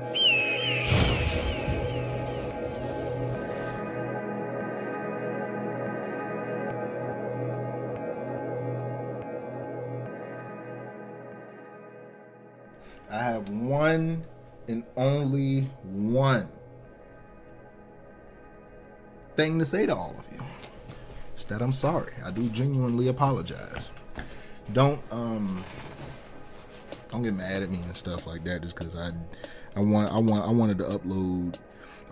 I have one and only one thing to say to all of you. It's that I'm sorry. I do genuinely apologize. Don't get mad at me and stuff like that just because I wanted to upload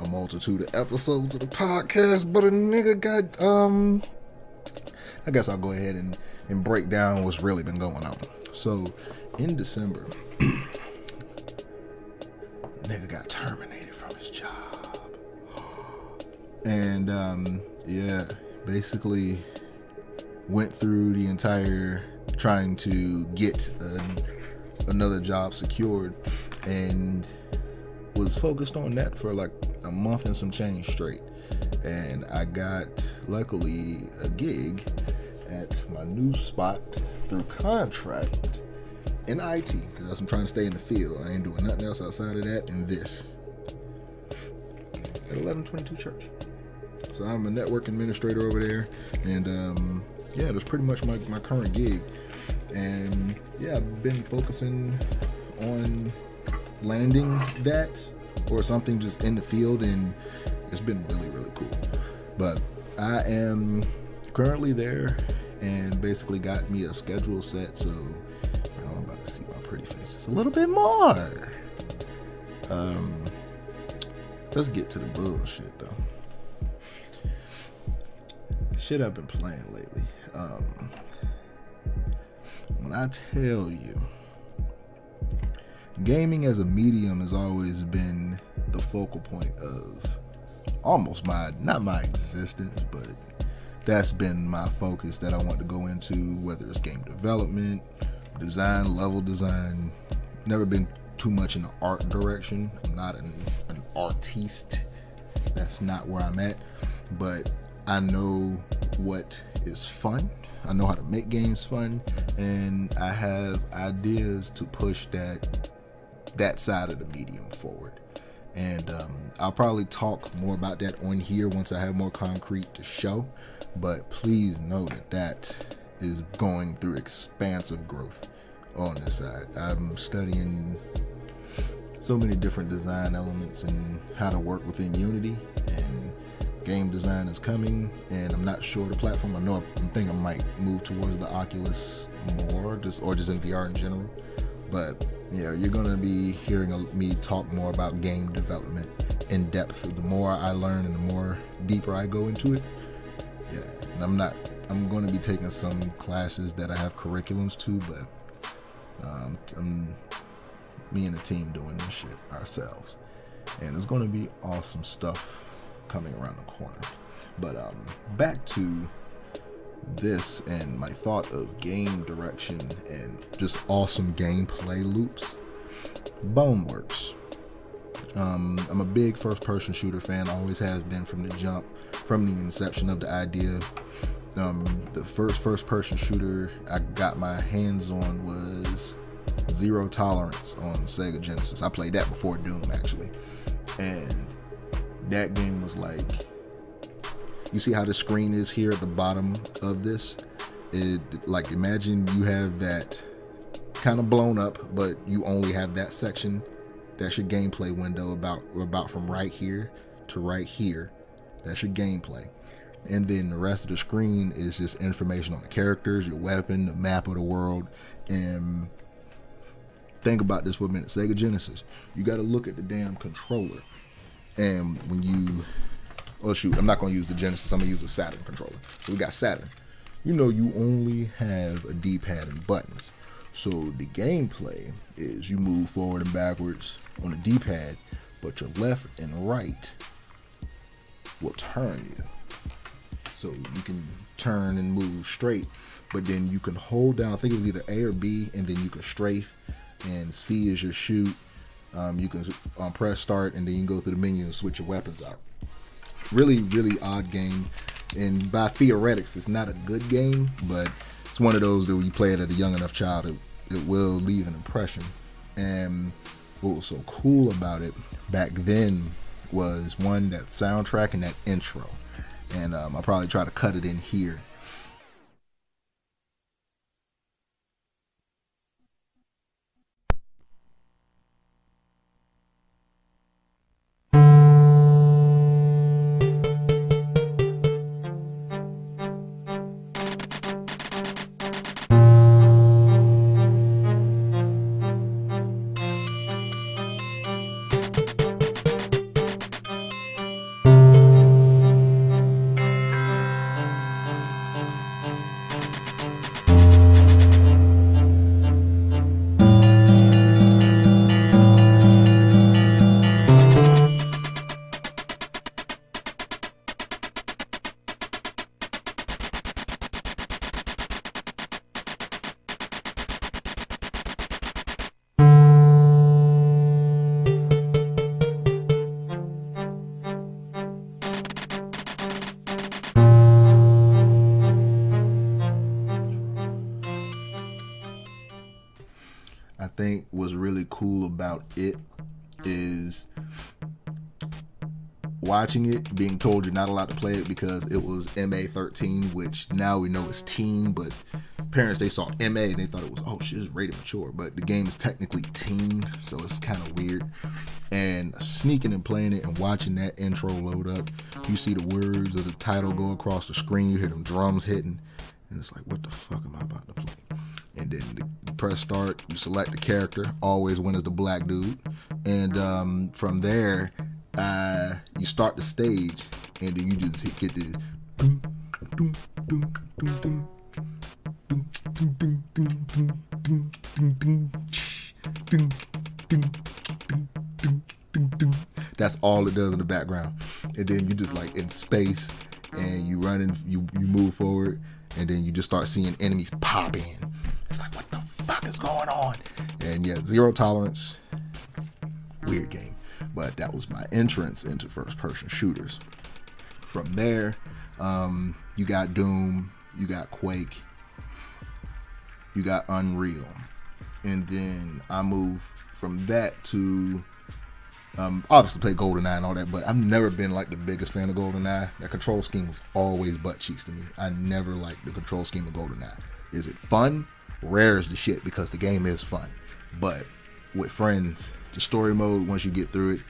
a multitude of episodes of the podcast, but a nigga got I guess I'll go ahead and break down what's really been going on. So in December, nigga got terminated from his job. And yeah, basically went through the entire trying to get another job secured, and was focused on that for like a month and some change straight. And I got, luckily, a gig at my new spot through contract in IT, because I'm trying to stay in the field. I ain't doing nothing else outside of that and this. At 1122 Church. So I'm a network administrator over there, and yeah, that's pretty much my current gig. And yeah, I've been focusing on landing that or something just in the field, and it's been really, really cool. But I am currently there, and basically got me a schedule set, so I'm about to see my pretty face just a little bit more. Let's get to the bullshit though. Shit I've been playing lately. When I tell you, gaming as a medium has always been the focal point of almost not my existence, but that's been my focus that I want to go into, whether it's game development, design, level design. Never been too much in the art direction. I'm not an artiste. That's not where I'm at, but I know what is fun. I know how to make games fun, and I have ideas to push that side of the medium forward. And I'll probably talk more about that on here once I have more concrete to show, but please know that is going through expansive growth on this side. I'm studying so many different design elements and how to work within Unity, and game design is coming, and I'm not sure the platform. I know I'm thinking I might move towards the Oculus more, or just VR in general. But yeah, you're gonna be hearing me talk more about game development in depth. The more I learn and the more deeper I go into it, yeah. And I'm gonna be taking some classes that I have curriculums to, but me and the team doing this shit ourselves, and it's gonna be awesome stuff coming around the corner. But back to this and my thought of game direction and just awesome gameplay loops. Boneworks. I'm a big first-person shooter fan. Always has been from the jump, from the inception of the idea. The first first-person shooter I got my hands on was Zero Tolerance on Sega Genesis. I played that before Doom, actually, and that game was like, you see how the screen is here at the bottom of this? It, like, imagine you have that kind of blown up, but you only have that section. That's your gameplay window, about from right here to right here. That's your gameplay. And then the rest of the screen is just information on the characters, your weapon, the map of the world. And think about this for a minute. Sega Genesis, you got to look at the damn controller. And when you, well, shoot, I'm not going to use the Genesis. I'm going to use the Saturn controller. So we got Saturn. You know, you only have a D-pad and buttons. So the gameplay is you move forward and backwards on the D-pad, but your left and right will turn you. So you can turn and move straight, but then you can hold down, I think it was either A or B, and then you can strafe, and C is your shoot. You can press start, and then you can go through the menu and switch your weapons out. Really, really odd game, and by theoretics, it's not a good game, but it's one of those that when you play it at a young enough child, it will leave an impression. And what was so cool about it back then was one, that soundtrack and that intro. And I'll probably try to cut it in here. Think was really cool about it is watching it, being told you're not allowed to play it because it was MA-13, which now we know is teen, but parents, they saw MA and they thought it was, oh, she's rated mature, but the game is technically teen, so it's kind of weird. And sneaking and playing it and watching that intro load up, you see the words of the title go across the screen, you hear them drums hitting, and it's like, what the fuck am I about to play? And then you press start, you select the character, always win as the black dude. And from there, you start the stage, and then you just get this doom, doom, doom, doom, doom, doom, doom, doom, doom, doom, doom. That's all it does in the background. And then you just like in space, and you run and you move forward, and then you just start seeing enemies pop in. It's like, what the fuck is going on? And yeah, Zero Tolerance, weird game. But that was my entrance into first-person shooters. From there, you got Doom, you got Quake, you got Unreal. And then I moved from that to, obviously play GoldenEye and all that, but I've never been like the biggest fan of GoldenEye. That control scheme was always butt cheeks to me. I never liked the control scheme of GoldenEye. Is it fun? Rare is the shit because the game is fun, but with friends, the story mode, once you get through it,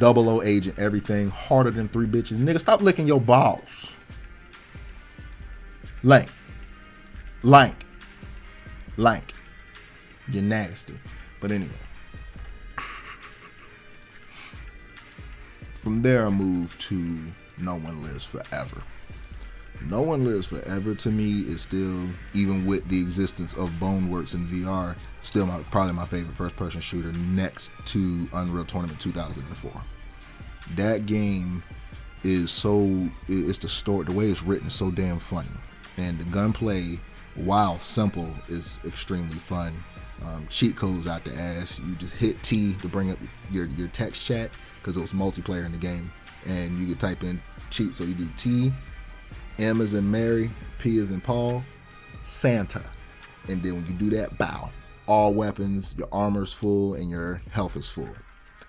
00 agent, everything harder than three bitches. Nigga, stop licking your balls. Lank. You're nasty. But anyway, from there I moved to No One Lives Forever. No One Lives Forever to me is still, even with the existence of Boneworks and VR, still probably my favorite first-person shooter next to Unreal Tournament 2004. That game is so, it's the story, the way it's written is so damn funny. And the gunplay, while simple, is extremely fun. Cheat codes out the ass. You just hit T to bring up your text chat because it was multiplayer in the game. And you could type in cheat, so you do T, M as in Mary, P as in Paul, Santa. And then when you do that, bow. All weapons, your armor's full and your health is full.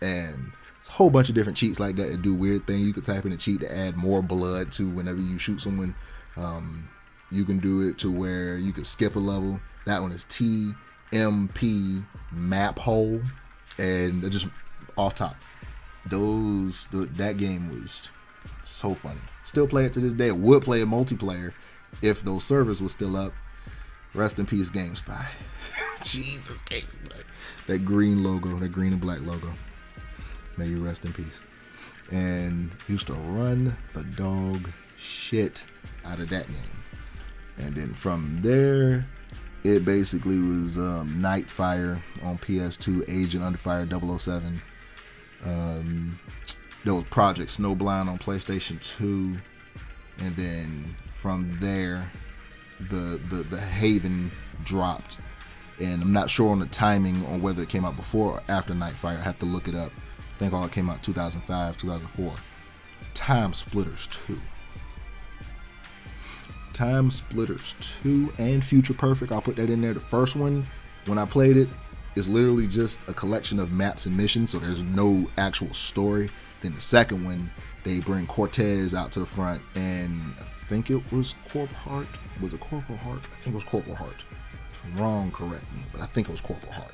And it's a whole bunch of different cheats like that that do weird things. You could type in a cheat to add more blood to whenever you shoot someone. You can do it to where you could skip a level. That one is T, M, P, map hole. And just off top. That game was so funny. Still play it to this day. I would play it multiplayer if those servers were still up. Rest in peace, GameSpy. Jesus, GameSpy. That green logo, that green and black logo. May you rest in peace. And used to run the dog shit out of that game. And then from there, it basically was Nightfire on PS2, Agent Under Fire 007. There was Project Snowblind on PlayStation 2, and then from there, the Haven dropped. And I'm not sure on the timing on whether it came out before or after Nightfire. I have to look it up. I think all it came out 2005, 2004. Time Splitters 2. Time Splitters 2 and Future Perfect. I'll put that in there. The first one, when I played it, is literally just a collection of maps and missions, so there's no actual story. Then the second one, they bring Cortez out to the front, and I think it was Corp Hart. Was it Corporal Hart? I think it was Corporal Hart. If I'm wrong, correct me, but I think it was Corporal Hart.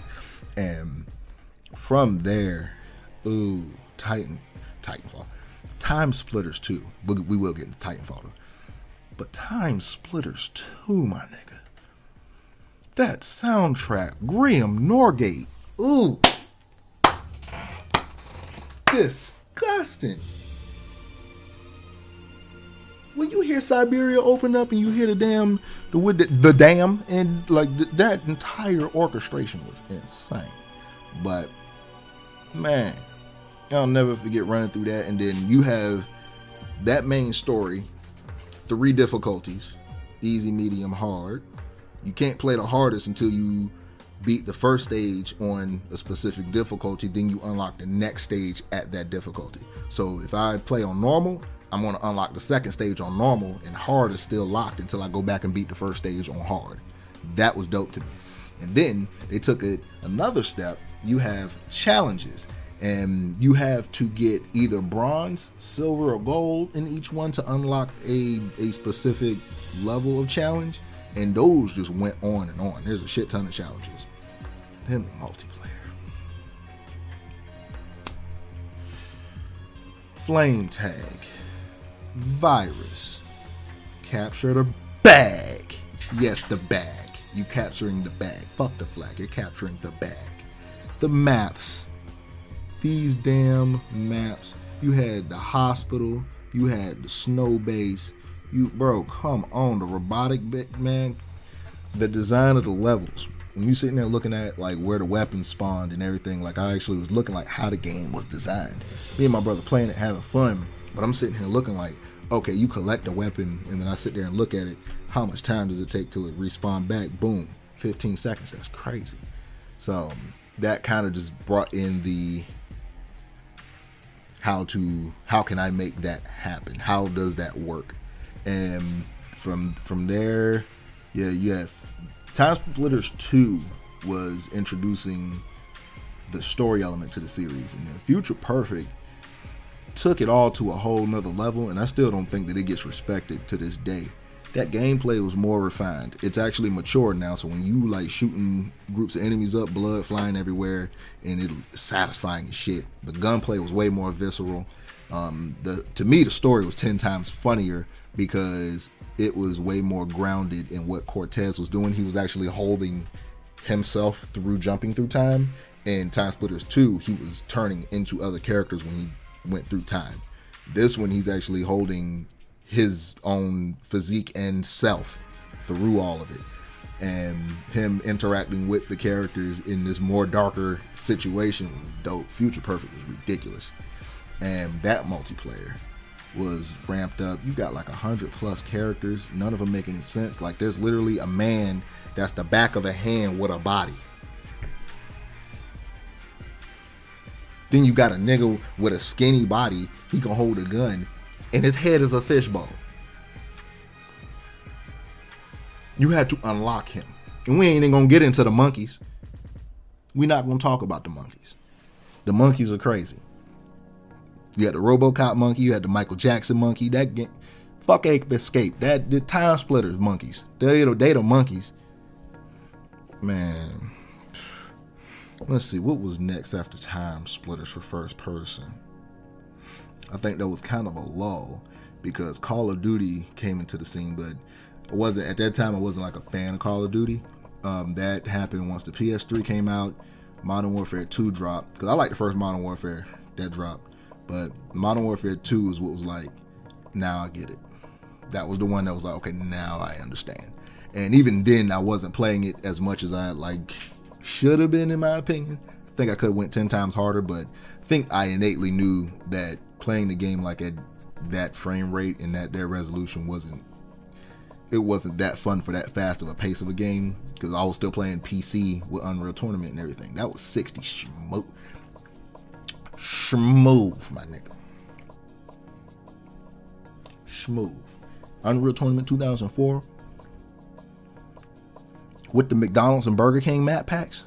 And from there, ooh, Titanfall. Time Splitters 2. We will get into Titanfall though. But Time Splitters 2, my nigga. That soundtrack, Graham Norgate. Ooh. Disgusting. When you hear Siberia open up and you hear the dam, and like that entire orchestration was insane. But man, I'll never forget running through that. And then you have that main story, 3 difficulties, easy, medium, hard. You can't play the hardest until you beat the first stage on a specific difficulty, then you unlock the next stage at that difficulty. So if I play on normal, I'm going to unlock the second stage on normal, and hard is still locked until I go back and beat the first stage on hard. That was dope to me. And then they took it another step. You have challenges, and you have to get either bronze, silver, or gold in each one to unlock a specific level of challenge. And those just went on and on. There's a shit ton of challenges. Then the multiplayer. Flame tag. Virus. Capture the bag. Yes, the bag. You capturing the bag. Fuck the flag. You're capturing the bag. The maps. These damn maps. You had the hospital. You had the snow base. You, bro, come on, the robotic bit, man. The design of the levels. When you sitting there looking at like where the weapons spawned and everything, like I actually was looking like how the game was designed. Me and my brother playing it, having fun, but I'm sitting here looking like, okay, you collect a weapon, and then I sit there and look at it. How much time does it take till it respawn back? Boom, 15 seconds. That's crazy. So that kind of just brought in the how can I make that happen? How does that work? And from there, yeah, you have Time Splitters 2 was introducing the story element to the series, and then Future Perfect took it all to a whole nother level, and I still don't think that it gets respected to this day. That gameplay was more refined. It's actually mature now, so when you like shooting groups of enemies up, blood flying everywhere, and it's satisfying as shit. The gunplay was way more visceral. To me, the story was 10 times funnier because it was way more grounded in what Cortez was doing. He was actually holding himself through jumping through time. In Time Splitters 2, he was turning into other characters when he went through time. This one, he's actually holding his own physique and self through all of it. And him interacting with the characters in this more darker situation was dope. Future Perfect was ridiculous. And that multiplayer was ramped up. You got like 100+ characters. None of them make any sense. Like there's literally a man that's the back of a hand with a body. Then you got a nigga with a skinny body. He can hold a gun and his head is a fishbowl. You had to unlock him. And we ain't even gonna get into the monkeys. We're not gonna talk about the monkeys. The monkeys are crazy. You had the RoboCop monkey. You had the Michael Jackson monkey. That game, fuck Ape Escape. That the Time Splitters monkeys. They the monkeys. Man, let's see what was next after Time Splitters for first person. I think that was kind of a lull because Call of Duty came into the scene, but I wasn't at that time. I wasn't like a fan of Call of Duty. That happened once the PS3 came out. Modern Warfare 2 dropped because I like the first Modern Warfare that dropped. But Modern Warfare 2 is what was like, now I get it. That was the one that was like, okay, now I understand. And even then, I wasn't playing it as much as I like should have been, in my opinion. I think I could have went 10 times harder, but I think I innately knew that playing the game like at that frame rate and that their resolution wasn't that fun for that fast of a pace of a game, because I was still playing PC with Unreal Tournament and everything. That was 60 smoke. Schmooth, my nigga. Schmooth. Unreal Tournament 2004 with the McDonald's and Burger King map packs.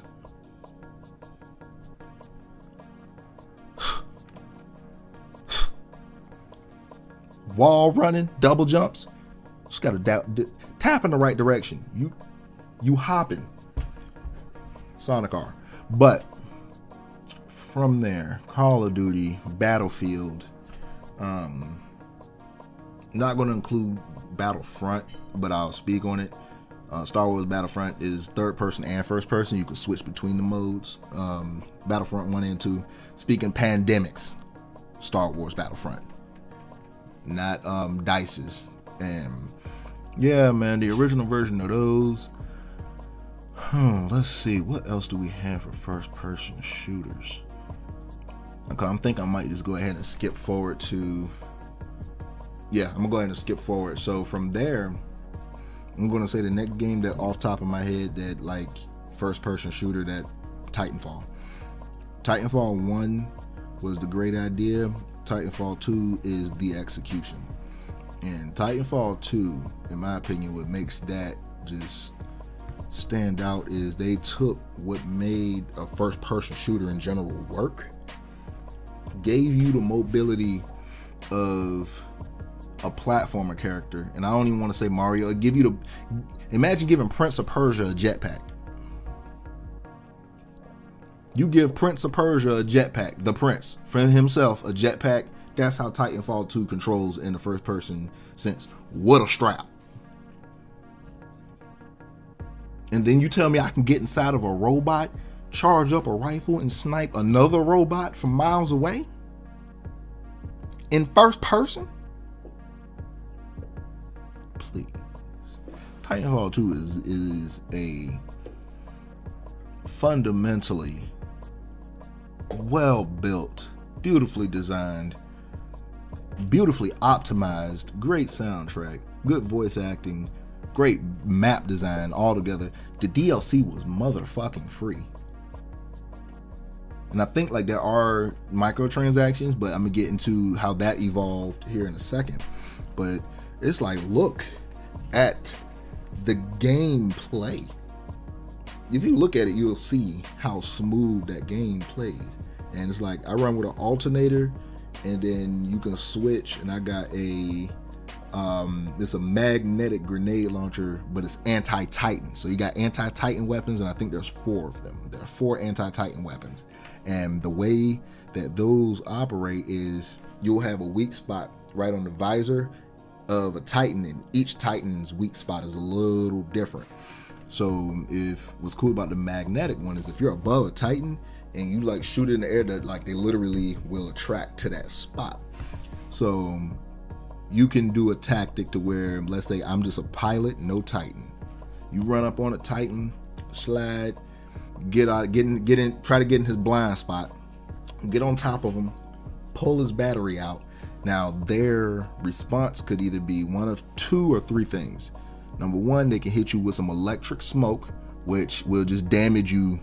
wall running, double jumps. Just gotta tap in the right direction. You hopping. Sonic R. But from there, Call of Duty, Battlefield. Not going to include Battlefront, but I'll speak on it. Star Wars Battlefront is third person and first person. You can switch between the modes. Battlefront 1 and 2. Speaking pandemics, Star Wars Battlefront. Not Dice's. And yeah, man, the original version of those. Let's see, what else do we have for first person shooters? Okay, I think I might just go ahead and skip forward to, yeah, I'm gonna go ahead and skip forward. So from there, I'm gonna say the next game that off top of my head that like first person shooter, that Titanfall. Titanfall 1 was the great idea. Titanfall 2 is the execution. And Titanfall 2, in my opinion, what makes that just stand out is they took what made a first person shooter in general work, gave you the mobility of a platformer character. And I don't even want to say Mario. It'd give you the, imagine giving Prince of Persia a jetpack. You give Prince of Persia a jetpack, the prince for himself a jetpack. That's how Titanfall 2 controls in the first person sense. What a strap. And then you tell me I can get inside of a robot, charge up a rifle, and snipe another robot from miles away? In first person? Please. Titanfall 2 is a fundamentally well-built, beautifully designed, beautifully optimized, great soundtrack, good voice acting, great map design altogether. The DLC was motherfucking free. And I think like there are microtransactions, but I'm gonna get into how that evolved here in a second. But it's like, look at the gameplay. If you look at it, you'll see how smooth that game plays. And it's like, I run with an alternator and then you can switch, and I got a it's a magnetic grenade launcher, but it's anti-titan. So you got anti-titan weapons, and I think there's 4 of them. There are 4 anti-titan weapons, and the way that those operate is you'll have a weak spot right on the visor of a titan, and each titan's weak spot is a little different. So if what's cool about the magnetic one is if you're above a titan and you like shoot in the air, that like they literally will attract to that spot. So you can do a tactic to where, let's say I'm just a pilot, no titan. You run up on a titan, slide, get in, try to get in his blind spot, get on top of him, pull his battery out. Now their response could either be one of 2 or 3 things. Number one, they can hit you with some electric smoke, which will just damage you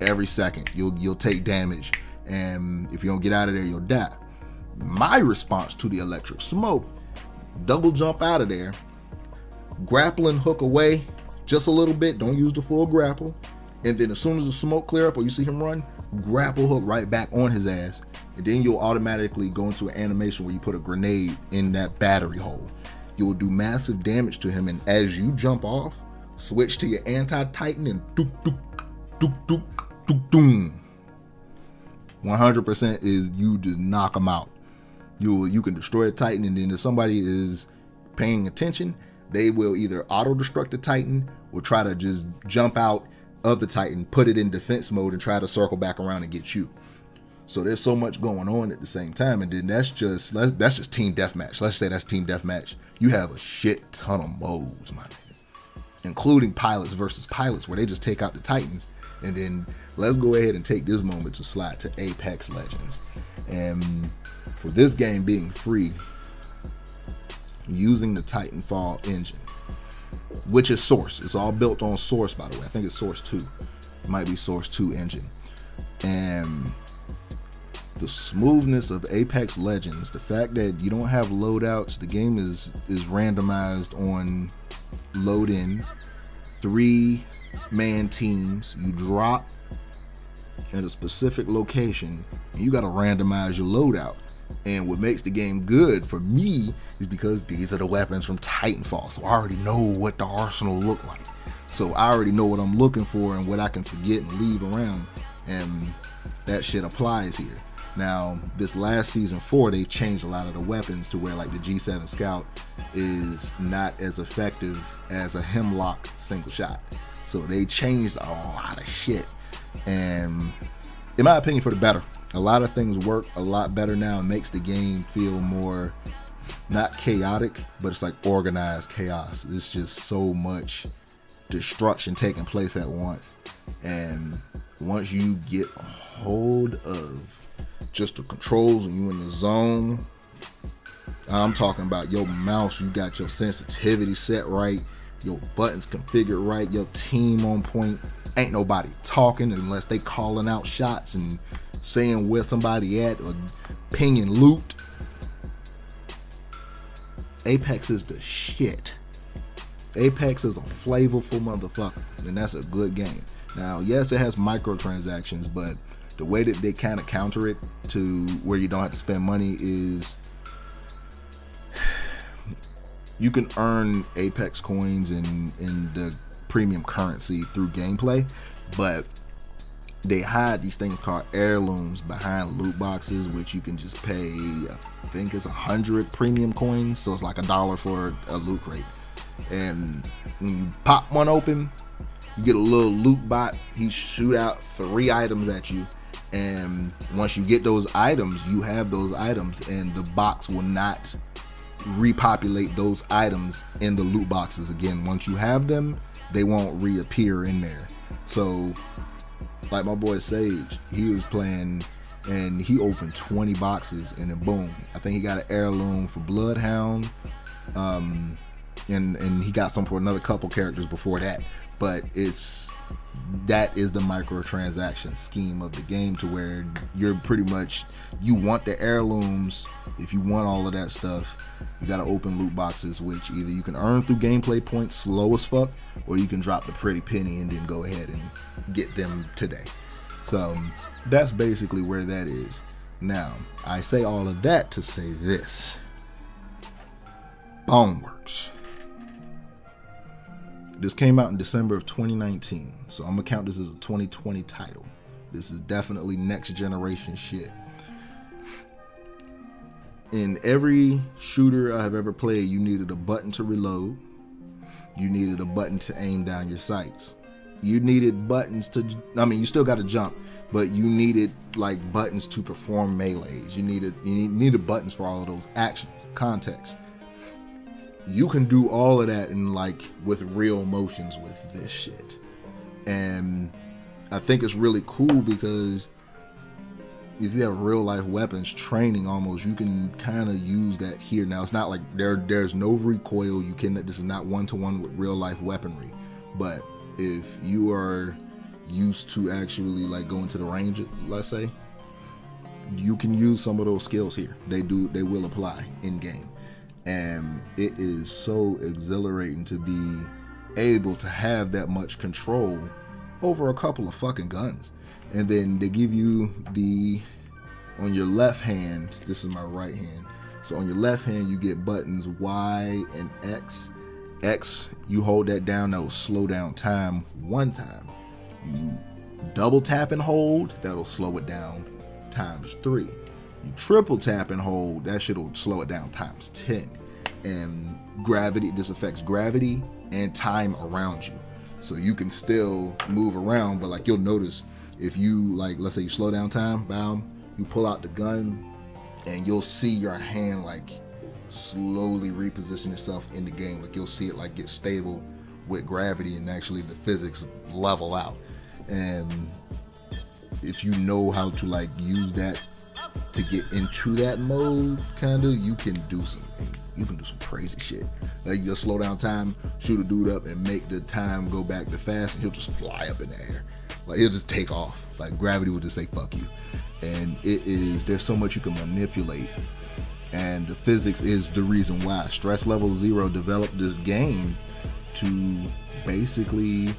every second. You'll take damage, and if you don't get out of there, you'll die. My response to the electric smoke, double jump out of there, grappling hook away just a little bit, don't use the full grapple, and then as soon as the smoke clear up or you see him run, grapple hook right back on his ass, and then you'll automatically go into an animation where you put a grenade in that battery hole. You will do massive damage to him, and as you jump off, switch to your anti-titan and doop doop doop doop doop doom. 100% is you just knock them out. You can destroy a titan, and then if somebody is paying attention, they will either auto destruct the titan or try to just jump out of the titan, put it in defense mode, and try to circle back around and get you. So there's so much going on at the same time, and then that's just team deathmatch. Let's say that's team deathmatch. You have a shit ton of modes, my nigga, including pilots versus pilots, where they just take out the titans. And then let's go ahead and take this moment to slide to Apex Legends. And for this game being free, using the Titanfall engine, which is Source. It's all built on Source, by the way. I think it's Source 2. It might be Source 2 engine. And the smoothness of Apex Legends, the fact that you don't have loadouts, the game is randomized on load in, 3-man teams. You drop at a specific location and you got to randomize your loadout. And what makes the game good for me is because these are the weapons from Titanfall. So I already know what the arsenal looked like. So I already know what I'm looking for and what I can forget and leave around. And that shit applies here. Now, this last season 4, they changed a lot of the weapons to where like the G7 Scout is not as effective as a Hemlock single shot. So they changed a lot of shit. And in my opinion, for the better. A lot of things work a lot better now. It makes the game feel more, not chaotic, but it's like organized chaos. It's just so much destruction taking place at once. And once you get a hold of just the controls and you in the zone, I'm talking about your mouse, you got your sensitivity set right, your buttons configured right, your team on point, ain't nobody talking unless they calling out shots and saying where somebody at or pinging loot. Apex is the shit. Apex is a flavorful motherfucker, and that's a good game. Now, yes, it has microtransactions, but the way that they kind of counter it to where you don't have to spend money is you can earn Apex coins in the premium currency through gameplay, but they hide these things called heirlooms behind loot boxes, which you can just pay, I think it's 100 premium coins, so it's like $1 for a loot crate. And when you pop one open, you get a little loot bot. He shoot out 3 items at you, and once you get those items, you have those items, and the box will not repopulate those items in the loot boxes again. Once you have them, they won't reappear in there. So like my boy Sage, he was playing and he opened 20 boxes, and then boom, I think he got an heirloom for Bloodhound, and he got some for another couple characters before that. But that is the microtransaction scheme of the game, to where you're pretty much, you want the heirlooms, if you want all of that stuff, you gotta open loot boxes, which either you can earn through gameplay points, slow as fuck, or you can drop the pretty penny and then go ahead and get them today. So that's basically where that is. Now, I say all of that to say this. Boneworks. This came out in December of 2019, so I'm gonna count this as a 2020 title. This is definitely next generation shit. In every shooter I have ever played, you needed a button to reload. You needed a button to aim down your sights. You needed buttons to, I mean, you still got to jump, but you needed like buttons to perform melees. You needed buttons for all of those actions, contexts. You can do all of that in like with real motions with this shit. And I think it's really cool because if you have real life weapons training almost, you can kind of use that here. Now, it's not like there's no recoil. You can, this is not one-to-one with real life weaponry, but if you are used to actually like going to the range, let's say, you can use some of those skills here. They will apply in game. And it is so exhilarating to be able to have that much control over a couple of fucking guns. And then they give you the, on your left hand, this is my right hand. So on your left hand, you get buttons Y and X. X, you hold that down, that'll slow down time one time. You double tap and hold, that'll slow it down times 3. You triple tap and hold, that shit'll slow it down times 10. And gravity, this affects gravity and time around you. So you can still move around, but like you'll notice if you like, let's say you slow down time, boom, you pull out the gun and you'll see your hand like slowly reposition itself in the game. Like you'll see it like get stable with gravity and actually the physics level out. And if you know how to like use that to get into that mode, kind of, you can do some crazy shit. Like you'll slow down time, shoot a dude up and make the time go back to fast, and he'll just fly up in the air. Like he'll just take off. Like gravity will just say fuck you. And it is, there's so much you can manipulate. And the physics is the reason why Stress Level Zero developed this game to basically,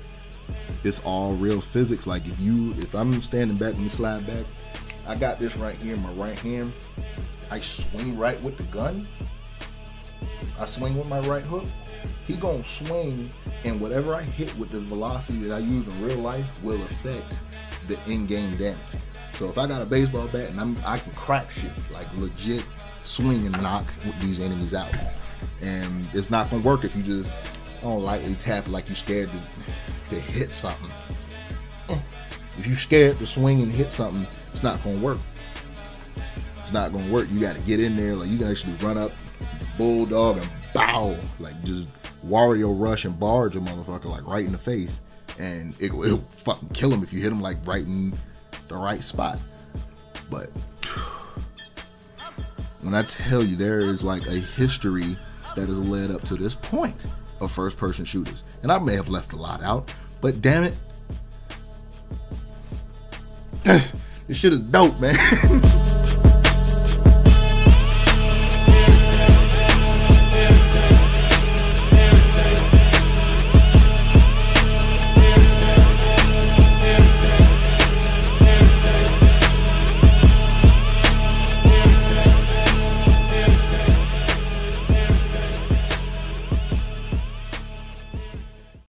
it's all real physics. Like if I'm standing back, let me slide back. I got this right here in my right hand. I swing right with the gun, I swing with my right hook, he gonna swing, and whatever I hit with the velocity that I use in real life will affect the in-game damage. So if I got a baseball bat and I can crack shit, like legit swing and knock these enemies out. And it's not gonna work if you just don't lightly tap like you scared to hit something. If you scared to swing and hit something, it's not gonna work. It's not gonna work. You gotta get in there, like you can actually run up, bulldog and bow, like just Wario rush and barge a motherfucker like right in the face, and it'll fucking kill him if you hit him like right in the right spot. But when I tell you, there is like a history that has led up to this point of first person shooters, and I may have left a lot out, but damn it, this shit is dope, man.